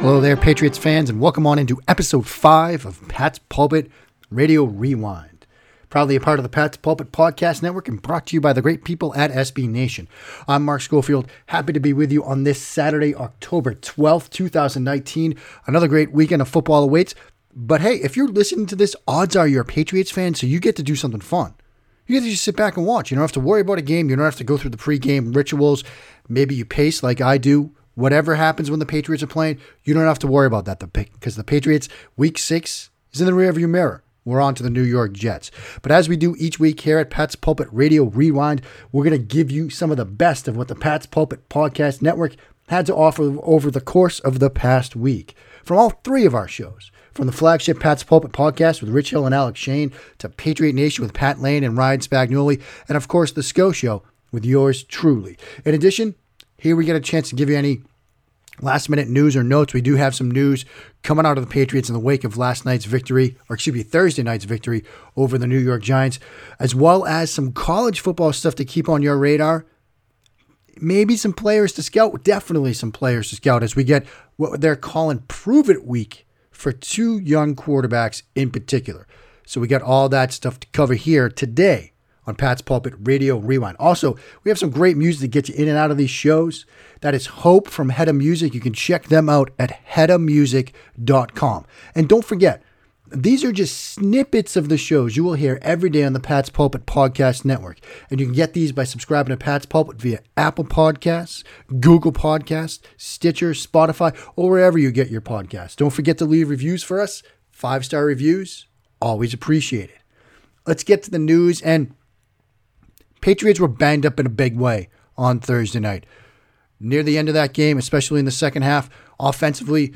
Hello there, Patriots fans, and welcome on into Episode 5 of Pat's Pulpit Radio Rewind. Proudly a part of the Pat's Pulpit Podcast Network and brought to you by the great people at SB Nation. I'm Mark Schofield, happy to be with you on this Saturday, October 12th, 2019. Another great weekend of football awaits. But hey, if you're listening to this, odds are you're a Patriots fan, so you get to do something fun. You get to just sit back and watch. You don't have to worry about a game. You don't have to go through the pregame rituals. Maybe you pace like I do. Whatever happens when the Patriots are playing, you don't have to worry about that because the Patriots, Week 6 is in the rearview mirror. We're on to the New York Jets. But as we do each week here at Pat's Pulpit Radio Rewind, we're going to give you some of the best of what the Pat's Pulpit Podcast Network had to offer over the course of the past week. From all three of our shows, from the flagship Pat's Pulpit Podcast with Rich Hill and Alex Shane, to Patriot Nation with Pat Lane and Ryan Spagnuoli, and of course the SCO Show with yours truly. In addition, here we get a chance to give you any last-minute news or notes. We do have some news coming out of the Patriots in the wake of Thursday night's victory over the New York Giants, as well as some college football stuff to keep on your radar. Maybe some players to scout, definitely some players to scout as we get what they're calling Prove It Week for two young quarterbacks in particular. So we got all that stuff to cover here today on Pat's Pulpit Radio Rewind. Also, we have some great music to get you in and out of these shows. That is Hope from Hedda Music. You can check them out at heddamusic.com. And don't forget, these are just snippets of the shows you will hear every day on the Pat's Pulpit Podcast Network. And you can get these by subscribing to Pat's Pulpit via Apple Podcasts, Google Podcasts, Stitcher, Spotify, or wherever you get your podcasts. Don't forget to leave reviews for us. 5-star reviews, always appreciated. Let's get to the news. And Patriots were banged up in a big way on Thursday night. Near the end of that game, especially in the second half, offensively,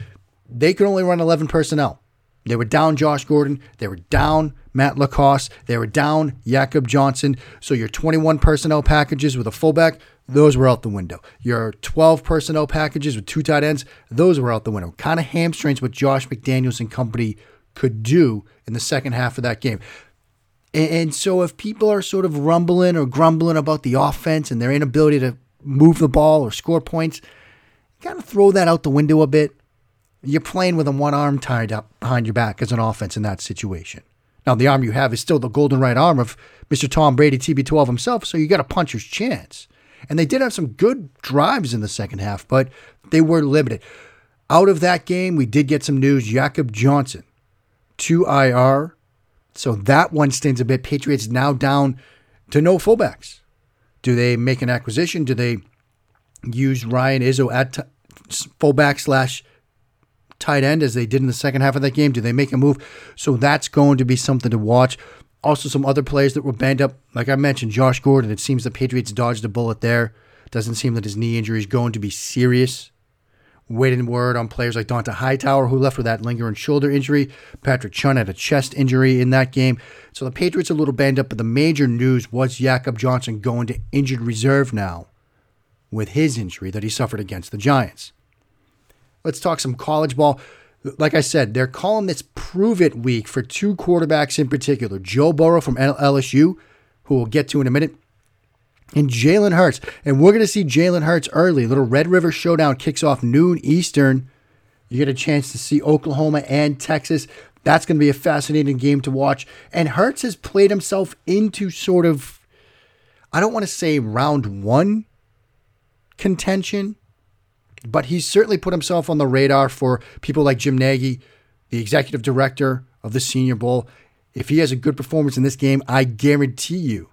they could only run 11 personnel. They were down Josh Gordon. They were down Matt Lacoste. They were down Jakob Johnson. So your 21 personnel packages with a fullback, those were out the window. Your 12 personnel packages with two tight ends, those were out the window. Kind of hamstrings what Josh McDaniels and company could do in the second half of that game. And so if people are sort of rumbling or grumbling about the offense and their inability to move the ball or score points, you got to throw that out the window a bit. You're playing with one arm tied up behind your back as an offense in that situation. Now, the arm you have is still the golden right arm of Mr. Tom Brady, TB12 himself, so you got a puncher's chance. And they did have some good drives in the second half, but they were limited. Out of that game, we did get some news. Jakob Johnson to IR. So that one stings a bit. Patriots now down to no fullbacks. Do they make an acquisition? Do they use Ryan Izzo at fullback / tight end as they did in the second half of that game? Do they make a move? So that's going to be something to watch. Also, some other players that were banged up. Like I mentioned, Josh Gordon. It seems the Patriots dodged a bullet there. Doesn't seem that his knee injury is going to be serious. Waiting word on players like Donta Hightower, who left with that lingering shoulder injury. Patrick Chung had a chest injury in that game. So the Patriots are a little banged up, but the major news was Jakob Johnson going to injured reserve now with his injury that he suffered against the Giants. Let's talk some college ball. Like I said, they're calling this Prove It Week for two quarterbacks in particular. Joe Burrow from LSU, who we'll get to in a minute, and Jalen Hurts. And we're going to see Jalen Hurts early. Little Red River Showdown kicks off noon Eastern. You get a chance to see Oklahoma and Texas. That's going to be a fascinating game to watch. And Hurts has played himself into sort of, I don't want to say round one contention, but he's certainly put himself on the radar for people like Jim Nagy, the executive director of the Senior Bowl. If he has a good performance in this game, I guarantee you,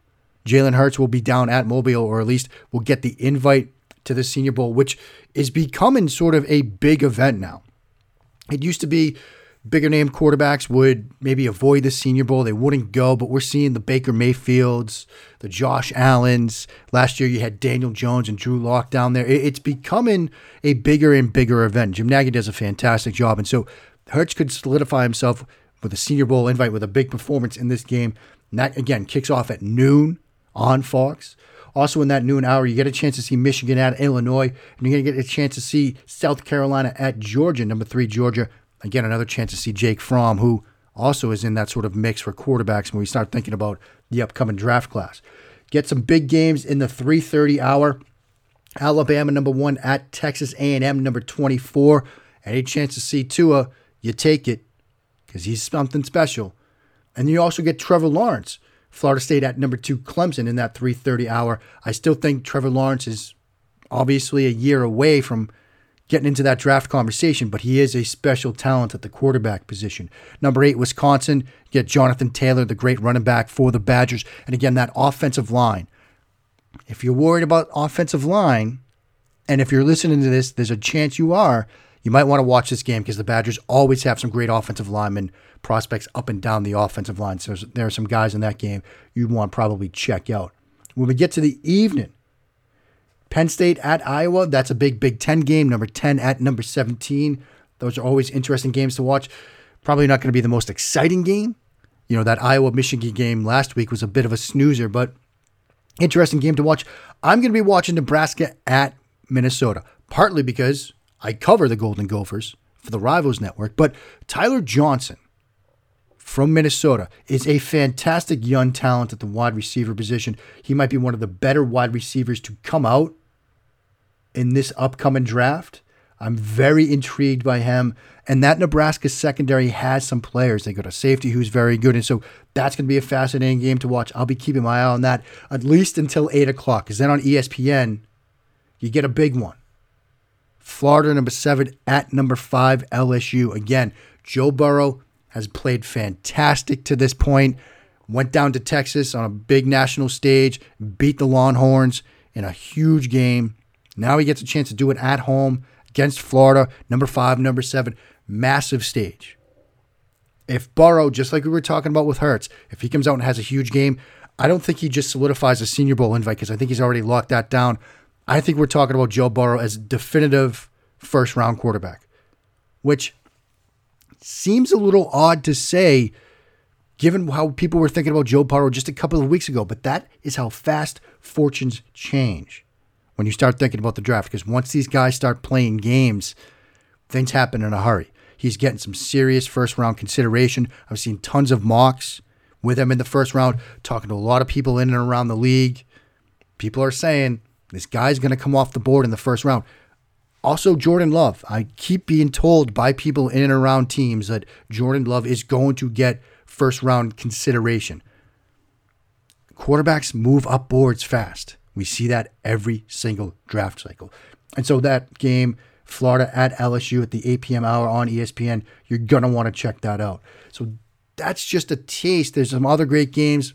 Jalen Hurts will be down at Mobile, or at least will get the invite to the Senior Bowl, which is becoming sort of a big event now. It used to be bigger name quarterbacks would maybe avoid the Senior Bowl. They wouldn't go, but we're seeing the Baker Mayfields, the Josh Allens. Last year you had Daniel Jones and Drew Lock down there. It's becoming a bigger and bigger event. Jim Nagy does a fantastic job, and so Hurts could solidify himself with a Senior Bowl invite with a big performance in this game. And that, again, kicks off at noon on Fox. Also in that noon hour, you get a chance to see Michigan at Illinois, and you're going to get a chance to see South Carolina at Georgia, number 3 Georgia. Again, another chance to see Jake Fromm, who also is in that sort of mix for quarterbacks when we start thinking about the upcoming draft class. Get some big games in the 3:30 hour. Alabama, number 1, at Texas A&M, number 24. Any chance to see Tua, you take it because he's something special. And you also get Trevor Lawrence, Florida State at number 2, Clemson in that 3:30 hour. I still think Trevor Lawrence is obviously a year away from getting into that draft conversation, but he is a special talent at the quarterback position. Number 8, Wisconsin, get Jonathan Taylor, the great running back for the Badgers. And again, that offensive line. If you're worried about offensive line, and if you're listening to this, there's a chance you are, you might want to watch this game because the Badgers always have some great offensive linemen prospects up and down the offensive line. So there are some guys in that game you'd want to probably check out. When we get to the evening, Penn State at Iowa, that's a big Big Ten game, number 10 at number 17. Those are always interesting games to watch. Probably not going to be the most exciting game. You know, that Iowa-Michigan game last week was a bit of a snoozer, but interesting game to watch. I'm going to be watching Nebraska at Minnesota, partly because I cover the Golden Gophers for the Rivals Network, but Tyler Johnson from Minnesota is a fantastic young talent at the wide receiver position. He might be one of the better wide receivers to come out in this upcoming draft. I'm very intrigued by him, and that Nebraska secondary has some players. They got a safety who's very good, and so that's going to be a fascinating game to watch. I'll be keeping my eye on that at least until 8 o'clock, because then on ESPN, you get a big one. Florida, number 7, at number 5, LSU. Again, Joe Burrow has played fantastic to this point. Went down to Texas on a big national stage, beat the Longhorns in a huge game. Now he gets a chance to do it at home against Florida, number 5, number 7, massive stage. If Burrow, just like we were talking about with Hurts, if he comes out and has a huge game, I don't think he just solidifies a Senior Bowl invite because I think he's already locked that down. I think we're talking about Joe Burrow as definitive first-round quarterback, which seems a little odd to say given how people were thinking about Joe Burrow just a couple of weeks ago, but that is how fast fortunes change when you start thinking about the draft, because once these guys start playing games, things happen in a hurry. He's getting some serious first-round consideration. I've seen tons of mocks with him in the first round, talking to a lot of people in and around the league. People are saying this guy's going to come off the board in the first round. Also, Jordan Love. I keep being told by people in and around teams that Jordan Love is going to get first-round consideration. Quarterbacks move up boards fast. We see that every single draft cycle. And so that game, Florida at LSU at the 8 p.m. hour on ESPN, you're going to want to check that out. So that's just a taste. There's some other great games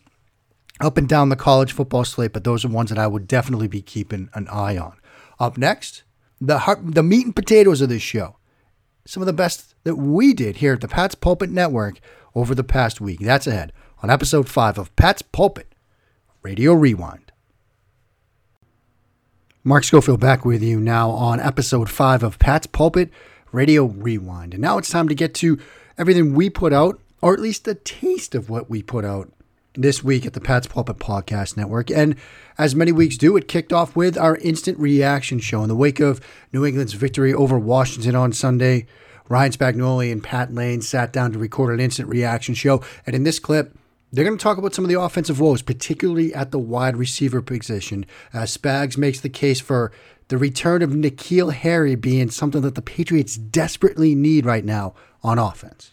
up and down the college football slate, but those are ones that I would definitely be keeping an eye on. Up next, the meat and potatoes of this show. Some of the best that we did here at the Pat's Pulpit Network over the past week. That's ahead on episode 5 of Pat's Pulpit Radio Rewind. Mark Schofield back with you now on episode 5 of Pat's Pulpit Radio Rewind. And now it's time to get to everything we put out, or at least a taste of what we put out this week at the Pat's Pulpit Podcast Network. And as many weeks do, it kicked off with our instant reaction show. In the wake of New England's victory over Washington on Sunday, Ryan Spagnuoli and Pat Lane sat down to record an instant reaction show. And in this clip, they're going to talk about some of the offensive woes, particularly at the wide receiver position. Spags makes the case for the return of N'Keal Harry being something that the Patriots desperately need right now on offense.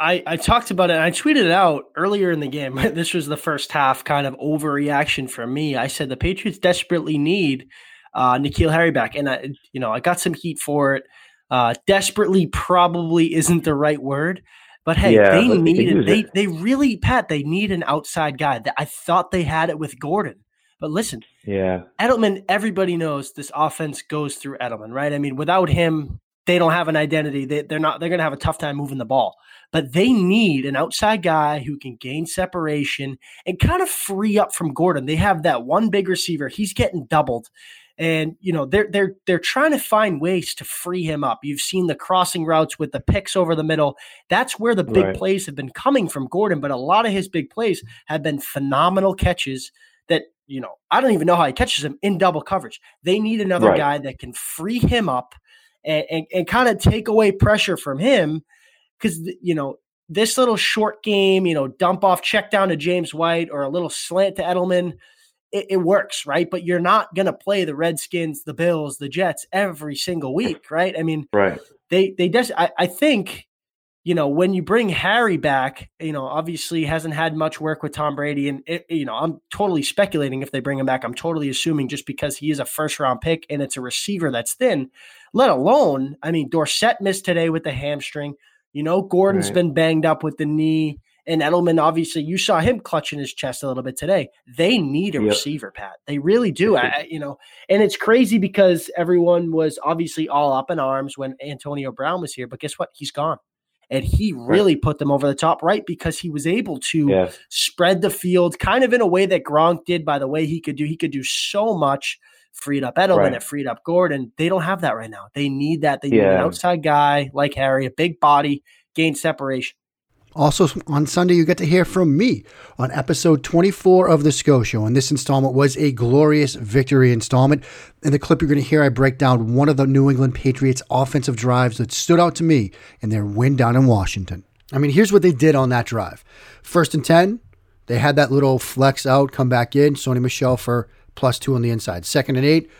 I talked about it and I tweeted it out earlier in the game. This was the first half kind of overreaction from me. I said the Patriots desperately need N'Keal Harry back. And I got some heat for it. Desperately probably isn't the right word, but hey, yeah, they need an outside guy. I thought they had it with Gordon, but listen, yeah, Edelman, everybody knows this offense goes through Edelman, right? I mean, without him, they don't have an identity. They're going to have a tough time moving the ball. But they need an outside guy who can gain separation and kind of free up from Gordon. They have that one big receiver. He's getting doubled. And, they're trying to find ways to free him up. You've seen the crossing routes with the picks over the middle. That's where the big plays have been coming from Gordon. But a lot of his big plays have been phenomenal catches that, I don't even know how he catches them in double coverage. They need another guy that can free him up and kind of take away pressure from him. Because, this little short game, dump off, check down to James White or a little slant to Edelman, it works, right? But you're not going to play the Redskins, the Bills, the Jets every single week, right? I mean, right. They just, I think, you know, when you bring Harry back, you know, obviously hasn't had much work with Tom Brady, and you know, I'm totally speculating if they bring him back. I'm totally assuming just because he is a first-round pick and it's a receiver that's thin, let alone, I mean, Dorsett missed today with the hamstring. You know, Gordon's right. been banged up with the knee. And Edelman, obviously, you saw him clutching his chest a little bit today. They need a receiver, Pat. They really do. You know, and it's crazy because everyone was obviously all up in arms when Antonio Brown was here. But guess what? He's gone. And he really put them over the top, right? Because he was able to spread the field kind of in a way that Gronk did, by the way he could do. He could do so much. Freed up Edelman, it freed up Gordon. They don't have that right now. They need that. They need an outside guy like Harry, a big body, gain separation. Also on Sunday, you get to hear from me on episode 24 of the SCO Show, and this installment was a glorious victory installment. In the clip you're going to hear, I break down one of the New England Patriots' offensive drives that stood out to me in their win down in Washington. I mean, here's what they did on that drive. 1st and 10, they had that little flex out, come back in, Sony Michel for +2 on the inside. 2nd and 8,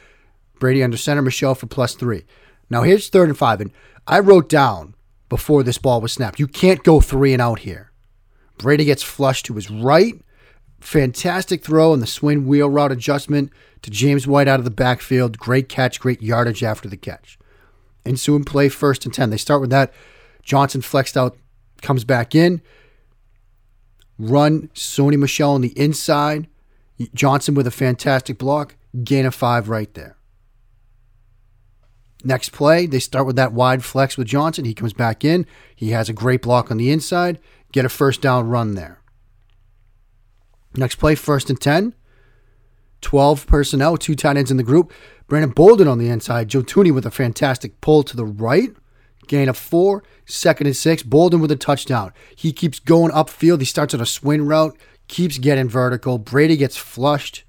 Brady under center, Michel for +3. Now here's 3rd and 5, and I wrote down before this ball was snapped, you can't go 3 and out here. Brady gets flushed to his right. Fantastic throw and the swing wheel route adjustment to James White out of the backfield. Great catch, great yardage after the catch. Ensuing play, 1st and 10. They start with that. Johnson flexed out, comes back in. Run, Sony Michel on the inside. Johnson with a fantastic block. Gain of 5 right there. Next play, they start with that wide flex with Johnson. He comes back in. He has a great block on the inside. Get a 1st down run there. Next play, 1st and 10. 12 personnel, 2 tight ends in the group. Brandon Bolden on the inside. Joe Thuney with a fantastic pull to the right. Gain of 4. 2nd and 6. Bolden with a touchdown. He keeps going upfield. He starts on a swing route. Keeps getting vertical. Brady gets flushed.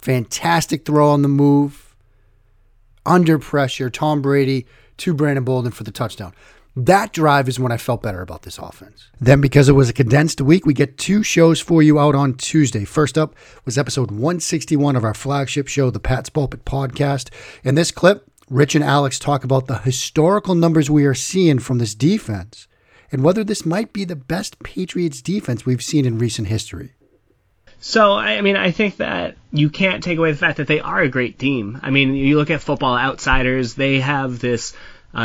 Fantastic throw on the move. Under pressure, Tom Brady to Brandon Bolden for the touchdown. That drive is when I felt better about this offense. Then, because it was a condensed week, we get 2 shows for you out on Tuesday. First up was episode 161 of our flagship show, the Pat's Pulpit Podcast. In this clip, Rich and Alex talk about the historical numbers we are seeing from this defense and whether this might be the best Patriots defense we've seen in recent history. So, I mean, I think that you can't take away the fact that they are a great team. I mean, you look at Football Outsiders, they have this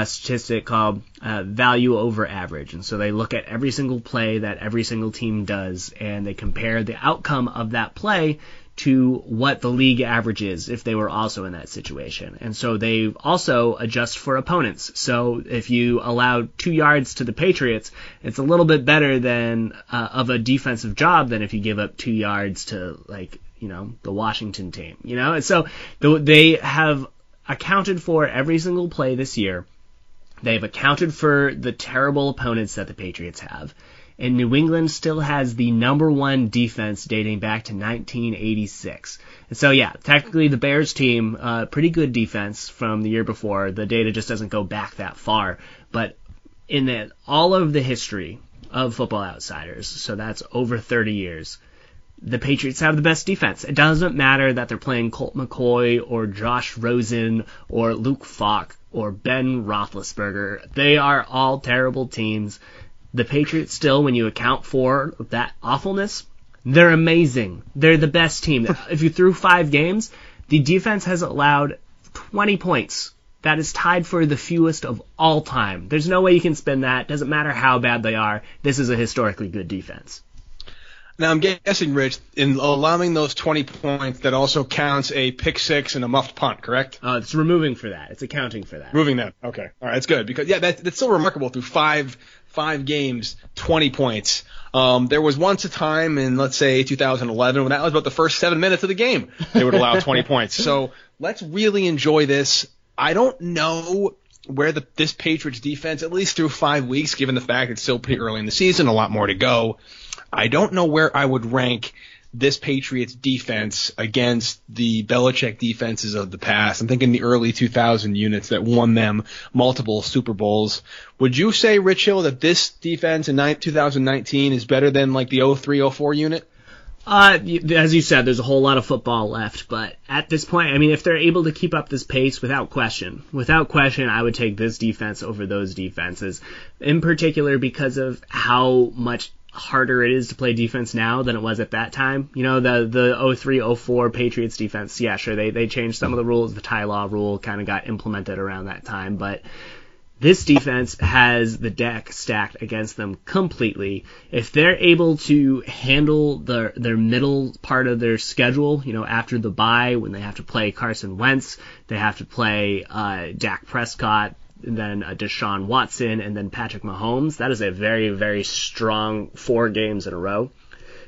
statistic called value over average. And so they look at every single play that every single team does, and they compare the outcome of that play to what the league average is if they were also in that situation. And so they also adjust for opponents. So if you allow 2 yards to the Patriots, it's a little bit better than of a defensive job than if you give up 2 yards to, like, you know, the Washington team, you know? And so they have accounted for every single play this year. They've accounted for the terrible opponents that the Patriots have. And New England still has the number 1 defense dating back to 1986. And so, yeah, technically the Bears team, pretty good defense from the year before. The data just doesn't go back that far. But in all of the history of Football Outsiders, so that's over 30 years, the Patriots have the best defense. It doesn't matter that they're playing Colt McCoy or Josh Rosen or Luke Falk or Ben Roethlisberger. They are all terrible teams. The Patriots still, when you account for that awfulness, they're amazing. They're the best team. If you threw 5 games, the defense has allowed 20 points. That is tied for the fewest of all time. There's no way you can spin that. Doesn't matter how bad they are. This is a historically good defense. Now, I'm guessing, Rich, in allowing those 20 points, that also counts a pick six and a muffed punt, correct? It's removing for that. It's accounting for that. Removing that. Okay. All right. That's good. Because, yeah, that's so remarkable through five games, 20 points. There was once a time in, let's say, 2011, when that was about the first 7 minutes of the game, they would allow 20 points. So let's really enjoy this. I don't know where this Patriots defense, at least through 5 weeks, given the fact it's still pretty early in the season, a lot more to go, I don't know where I would rank this Patriots defense against the Belichick defenses of the past. I'm thinking the early 2000 units that won them multiple Super Bowls. Would you say, Rich Hill, that this defense in 2019 is better than like the 03-04 unit? As you said, there's a whole lot of football left, but at this point, I mean, if they're able to keep up this pace, without question, I would take this defense over those defenses, in particular because of how much harder it is to play defense now than it was at that time. You know, the 03-04 Patriots defense, yeah, sure, they changed some of the rules. The Ty Law rule kind of got implemented around that time, but this defense has the deck stacked against them completely. If they're able to handle their middle part of their schedule, you know, after the bye, when they have to play Carson Wentz, they have to play Dak Prescott, and then Deshaun Watson, and then Patrick Mahomes, that is a very, very strong 4 games in a row.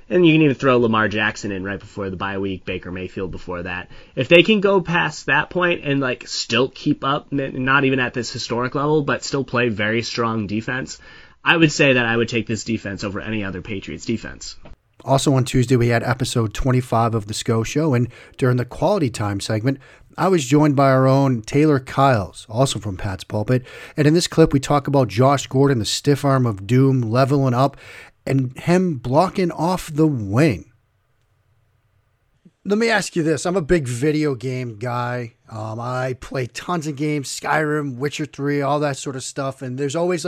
And you can even throw Lamar Jackson in right before the bye week, Baker Mayfield before that. If they can go past that point and like still keep up, not even at this historic level, but still play very strong defense, I would say that I would take this defense over any other Patriots defense. Also on Tuesday, we had episode 25 of the SCO Show, and during the quality time segment, I was joined by our own Taylor Kiles, also from Pat's Pulpit. And in this clip, we talk about Josh Gordon, the stiff arm of doom, leveling up, and him blocking off the wing. Let me ask you this. I'm a big video game guy. I play tons of games, Skyrim, Witcher 3, all that sort of stuff. And there's always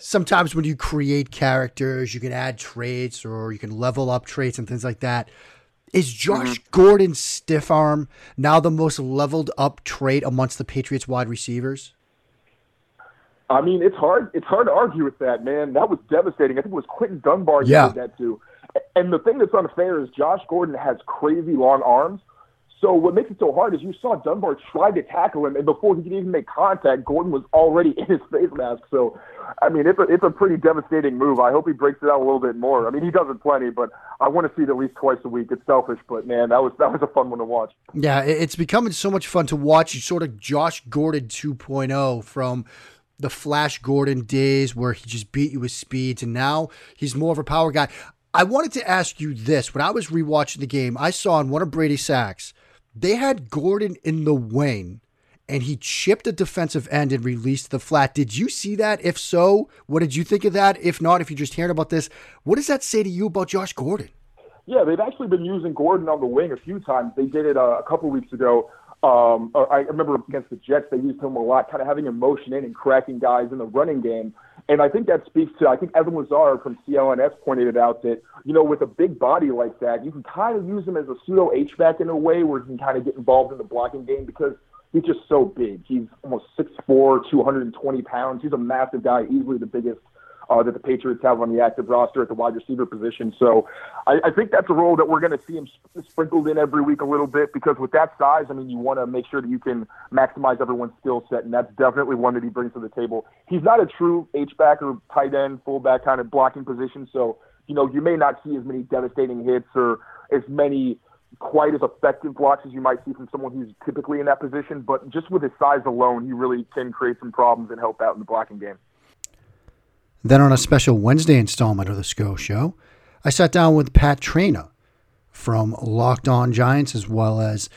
sometimes when you create characters, you can add traits or you can level up traits and things like that. Is Josh Gordon's stiff arm now the most leveled up trait amongst the Patriots wide receivers? I mean, it's hard to argue with that, man. That was devastating. I think it was Quentin Dunbar who did that too. And the thing that's unfair is Josh Gordon has crazy long arms. So what makes it so hard is you saw Dunbar try to tackle him, and before he could even make contact, Gordon was already in his face mask. So, I mean, it's a pretty devastating move. I hope he breaks it out a little bit more. I mean, he does it plenty, but I want to see it at least twice a week. It's selfish, but, man, that was a fun one to watch. Yeah, it's becoming so much fun to watch. You sort of Josh Gordon 2.0 from the Flash Gordon days where he just beat you with speed to now he's more of a power guy. I wanted to ask you this. When I was rewatching the game, I saw in one of Brady's sacks, they had Gordon in the wing, and he chipped a defensive end and released the flat. Did you see that? If so, what did you think of that? If not, if you're just hearing about this, what does that say to you about Josh Gordon? Yeah, they've actually been using Gordon on the wing a few times. They did it a couple weeks ago. I remember against the Jets, they used him a lot, kind of having him motion in and cracking guys in the running game. And I think that speaks to, I think Evan Lazar from CLNS pointed it out that, you know, with a big body like that, you can kind of use him as a pseudo H-back in a way where he can kind of get involved in the blocking game because he's just so big. He's almost 6'4", 220 pounds. He's a massive guy, easily the biggest that the Patriots have on the active roster at the wide receiver position. So I think that's a role that we're going to see him sprinkled in every week a little bit because with that size, I mean, you want to make sure that you can maximize everyone's skill set, and that's definitely one that he brings to the table. He's not a true H-back or tight end, fullback kind of blocking position, so you know you may not see as many devastating hits or as many quite as effective blocks as you might see from someone who's typically in that position, but just with his size alone, he really can create some problems and help out in the blocking game. Then on a special Wednesday installment of the SCO Show, I sat down with Pat Traina from Locked On Giants as well as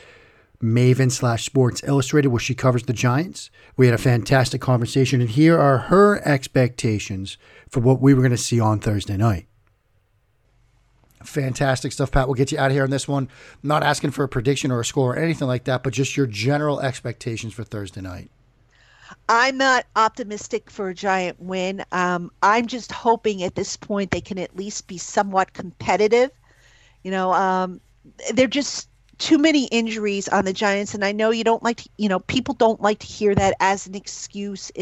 Maven/Sports Illustrated, where she covers the Giants. We had a fantastic conversation, and here are her expectations for what we were going to see on Thursday night. Fantastic stuff, Pat. We'll get you out of here on this one. I'm not asking for a prediction or a score or anything like that, but just your general expectations for Thursday night. I'm not optimistic for a Giant win. I'm just hoping at this point they can at least be somewhat competitive. You know, there are just too many injuries on the Giants, and I know you don't like to, you know, people don't like to hear that as an excuse.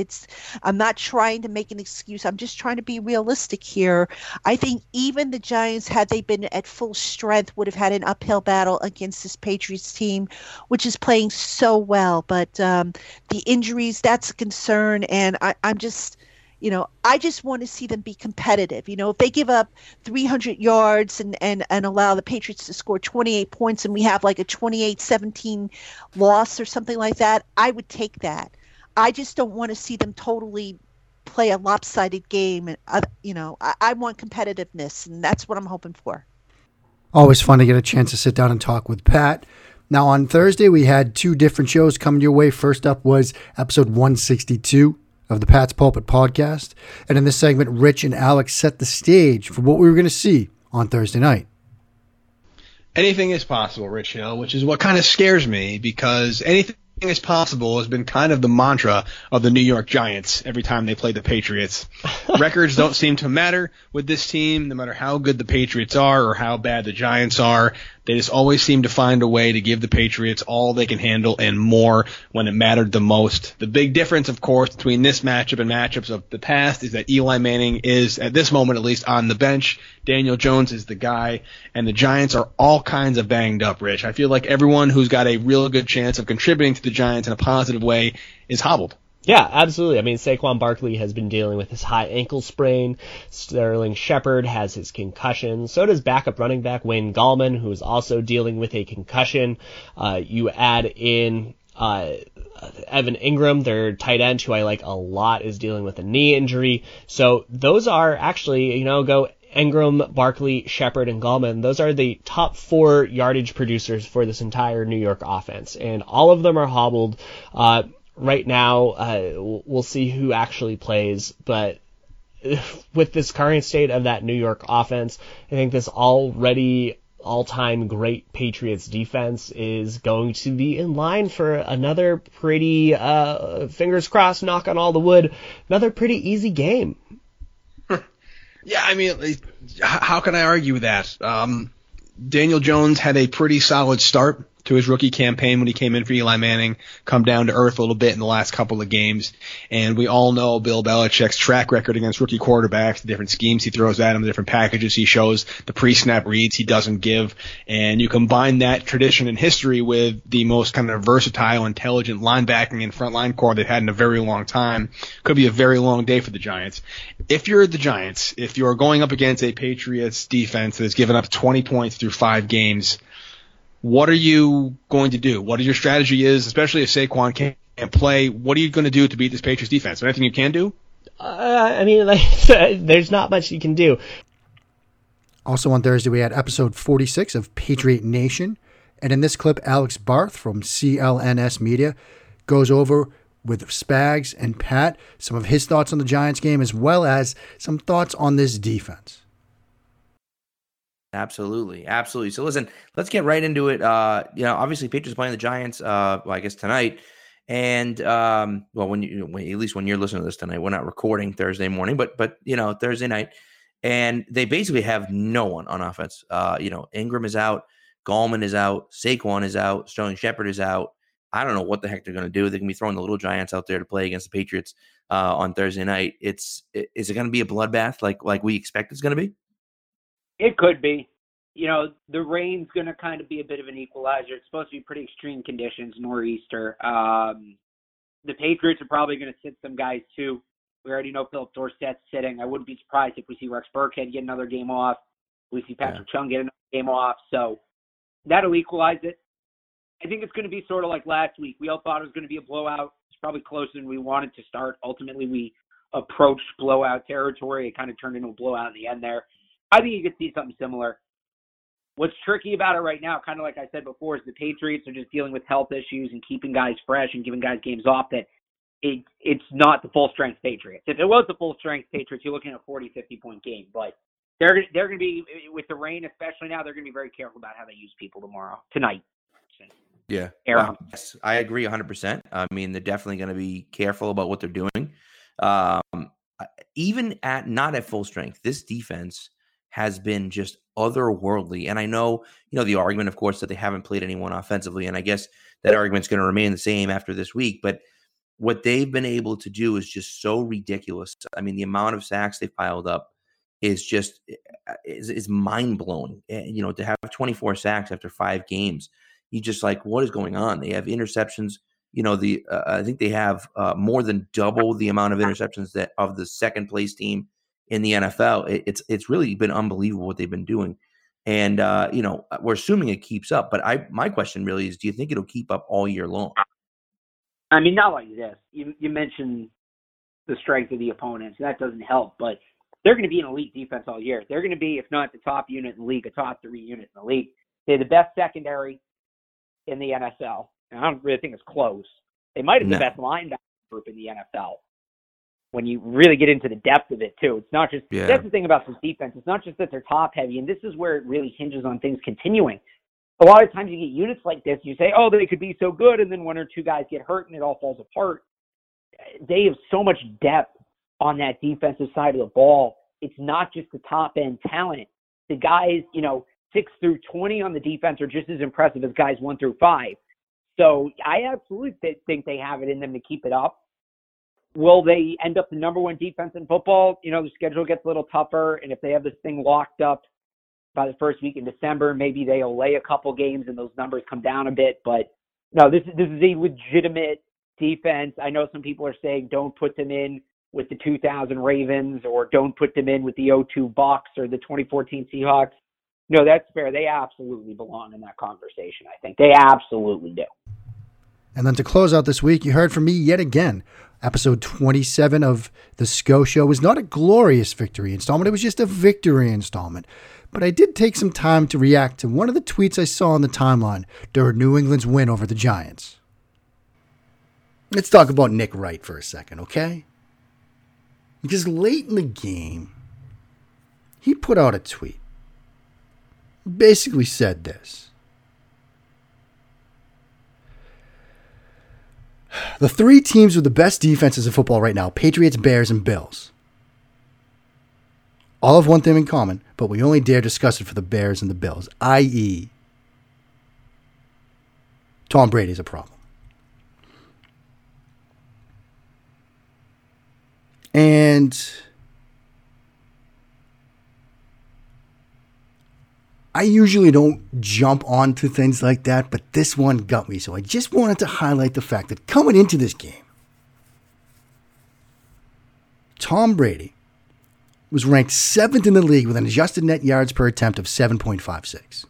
I'm not trying to make an excuse. I'm just trying to be realistic here. I think even the Giants, had they been at full strength, would have had an uphill battle against this Patriots team, which is playing so well. But the injuries, that's a concern, and I'm just, you know, I just want to see them be competitive. You know, if they give up 300 yards and allow the Patriots to score 28 points and we have like a 28-17 loss or something like that, I would take that. I just don't want to see them totally play a lopsided game. And you know, I want competitiveness, and that's what I'm hoping for. Always fun to get a chance to sit down and talk with Pat. Now, on Thursday, we had two different shows coming your way. First up was episode 162. Of the Pat's Pulpit podcast. And in this segment, Rich and Alex set the stage for what we were going to see on Thursday night. anything is possible, Rich Hill, which is what kind of scares me, because anything is possible has been kind of the mantra of the New York Giants every time they play the Patriots. Records don't seem to matter with this team, no matter how good the Patriots are or how bad the Giants are. They just always seem to find a way to give the Patriots all they can handle and more when it mattered the most. The big difference, of course, between this matchup and matchups of the past is that Eli Manning is, at this moment at least, on the bench. Daniel Jones is the guy, and the Giants are all kinds of banged up, Rich. I feel like everyone who's got a real good chance of contributing to the Giants in a positive way is hobbled. Yeah, absolutely. I mean, Saquon Barkley has been dealing with his high ankle sprain. Sterling Shepard has his concussion. So does backup running back Wayne Gallman, who is also dealing with a concussion. You add in Evan Ingram, their tight end, who I like a lot, is dealing with a knee injury. So those are actually, go Ingram, Barkley, Shepard, and Gallman. Those are the top four yardage producers for this entire New York offense, and all of them are hobbled. Right now, we'll see who actually plays, but with this current state of that New York offense, I think this already all-time great Patriots defense is going to be in line for another pretty, fingers crossed, knock on all the wood, another pretty easy game. Yeah, I mean, how can I argue with that? Daniel Jones had a pretty solid start to his rookie campaign when he came in for Eli Manning, come down to earth a little bit in the last couple of games. And we all know Bill Belichick's track record against rookie quarterbacks, the different schemes he throws at him, the different packages he shows, the pre-snap reads he doesn't give. And you combine that tradition and history with the most kind of versatile, intelligent linebacking and frontline core they've had in a very long time. Could be a very long day for the Giants. If you're the Giants, if you're going up against a Patriots defense that has given up 20 points through 5 games, what are you going to do? What is your strategy is, especially if Saquon can't play, what are you going to do to beat this Patriots defense? Is there anything you can do? There's not much you can do. Also on Thursday, we had episode 46 of Patriot Nation. And in this clip, Alex Barth from CLNS Media goes over with Spags and Pat some of his thoughts on the Giants game, as well as some thoughts on this defense. Absolutely. So listen, let's get right into it. Obviously Patriots playing the Giants, I guess tonight. And, at least when you're listening to this tonight, we're not recording Thursday morning, but Thursday night, and they basically have no one on offense. Ingram is out. Gallman is out. Saquon is out. Sterling Shepard is out. I don't know what the heck they're going to do. They can be throwing the little Giants out there to play against the Patriots, on Thursday night. Is it going to be a bloodbath like we expect it's going to be? It could be. The rain's going to kind of be a bit of an equalizer. It's supposed to be pretty extreme conditions, nor'easter. The Patriots are probably going to sit some guys, too. We already know Philip Dorsett's sitting. I wouldn't be surprised if we see Rex Burkhead get another game off. We see Patrick Chung get another game off. So that'll equalize it. I think it's going to be sort of like last week. We all thought it was going to be a blowout. It's probably closer than we wanted to start. Ultimately, we approached blowout territory. It kind of turned into a blowout at the end there. I think you could see something similar. What's tricky about it right now, kind of like I said before, is the Patriots are just dealing with health issues and keeping guys fresh and giving guys games off that it's not the full-strength Patriots. If it was the full-strength Patriots, you're looking at a 40, 50-point game. But they're going to be, with the rain especially now, they're going to be very careful about how they use people tonight. Yeah. Yes, I agree 100%. I mean, they're definitely going to be careful about what they're doing. Even not at full strength, this defense has been just otherworldly. And I know, the argument, of course, that they haven't played anyone offensively. And I guess that argument's going to remain the same after this week. But what they've been able to do is just so ridiculous. I mean, the amount of sacks they've piled up is just is mind-blowing. To have 24 sacks after 5 games, you just like, what is going on? They have interceptions. I think they have more than double the amount of interceptions that of the second-place team in the NFL. It's really been unbelievable what they've been doing. And, we're assuming it keeps up. But my question really is, do you think it'll keep up all year long? I mean, not like this. You mentioned the strength of the opponents. That doesn't help. But they're going to be an elite defense all year. They're going to be, if not the top unit in the league, a top 3 unit in the league. They're the best secondary in the NFL. And I don't really think it's close. They might have the best linebacker group in the NFL. When you really get into the depth of it, too. It's not just that's the thing about this defense. It's not just that they're top heavy, and this is where it really hinges on things continuing. a lot of times you get units like this, you say, oh, they could be so good, and then one or two guys get hurt and it all falls apart. They have so much depth on that defensive side of the ball. It's not just the top-end talent. The guys, 6 through 20 on the defense are just as impressive as guys 1 through 5. So I absolutely think they have it in them to keep it up. Will they end up the number one defense in football? The schedule gets a little tougher, and if they have this thing locked up by the first week in December, maybe they'll lay a couple games and those numbers come down a bit. But no, this is a legitimate defense. I know some people are saying don't put them in with the 2000 Ravens or don't put them in with the 02 Bucks or the 2014 Seahawks. No, that's fair. They absolutely belong in that conversation, I think. They absolutely do. And then to close out this week, you heard from me yet again. Episode 27 of the SCO Show was not a glorious victory installment. It was just a victory installment. But I did take some time to react to one of the tweets I saw on the timeline during New England's win over the Giants. Let's talk about Nick Wright for a second, okay? Because late in the game, he put out a tweet. Basically said this. The three teams with the best defenses in football right now, Patriots, Bears, and Bills, all have one thing in common, but we only dare discuss it for the Bears and the Bills, i.e. Tom Brady's a problem. And I usually don't jump onto things like that, but this one got me. So I just wanted to highlight the fact that coming into this game, Tom Brady was ranked 7th in the league with an adjusted net yards per attempt of 7.56.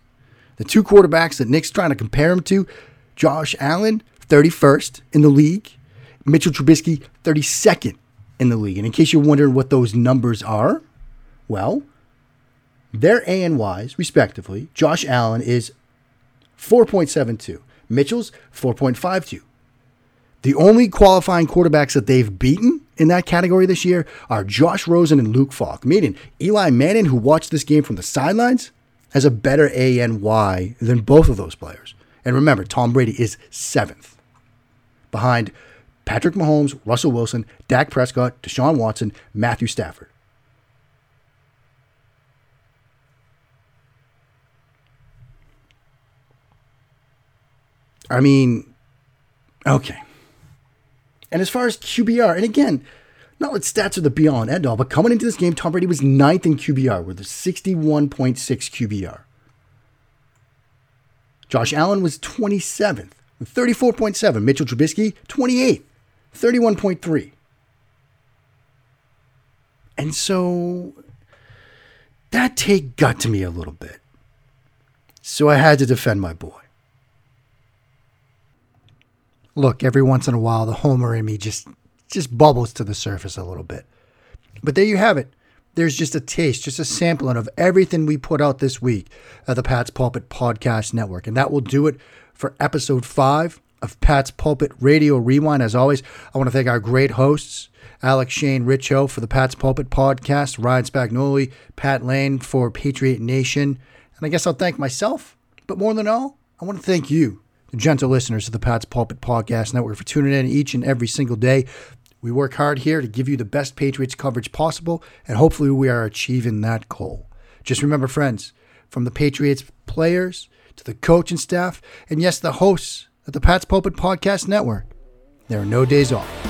The two quarterbacks that Nick's trying to compare him to, Josh Allen, 31st in the league, Mitchell Trubisky, 32nd in the league. And in case you're wondering what those numbers are, well, their ANYs, respectively, Josh Allen is 4.72. Mitchell's 4.52. The only qualifying quarterbacks that they've beaten in that category this year are Josh Rosen and Luke Falk, meaning Eli Manning, who watched this game from the sidelines, has a better ANY than both of those players. And remember, Tom Brady is 7th, behind Patrick Mahomes, Russell Wilson, Dak Prescott, Deshaun Watson, Matthew Stafford. I mean, okay. And as far as QBR, and again, not that stats are the be-all and end-all, but coming into this game, Tom Brady was 9th in QBR with a 61.6 QBR. Josh Allen was 27th with 34.7. Mitchell Trubisky, 28th, 31.3. And so that take got to me a little bit. So I had to defend my boy. Look, every once in a while, the homer in me just bubbles to the surface a little bit. But there you have it. There's just a taste, just a sampling of everything we put out this week at the Pat's Pulpit Podcast Network. And that will do it for episode 5 of Pat's Pulpit Radio Rewind. As always, I want to thank our great hosts, Alex Shane, Rich Hill for the Pat's Pulpit Podcast, Ryan Spagnuoli, Pat Lane for Patriot Nation. And I guess I'll thank myself. But more than all, I want to thank you, the gentle listeners of the Pat's Pulpit Podcast Network, for tuning in each and every single day. We work hard here to give you the best Patriots coverage possible, and hopefully we are achieving that goal. Just remember, friends, from the Patriots players to the coach and staff, and yes, the hosts of the Pat's Pulpit Podcast Network, there are no days off.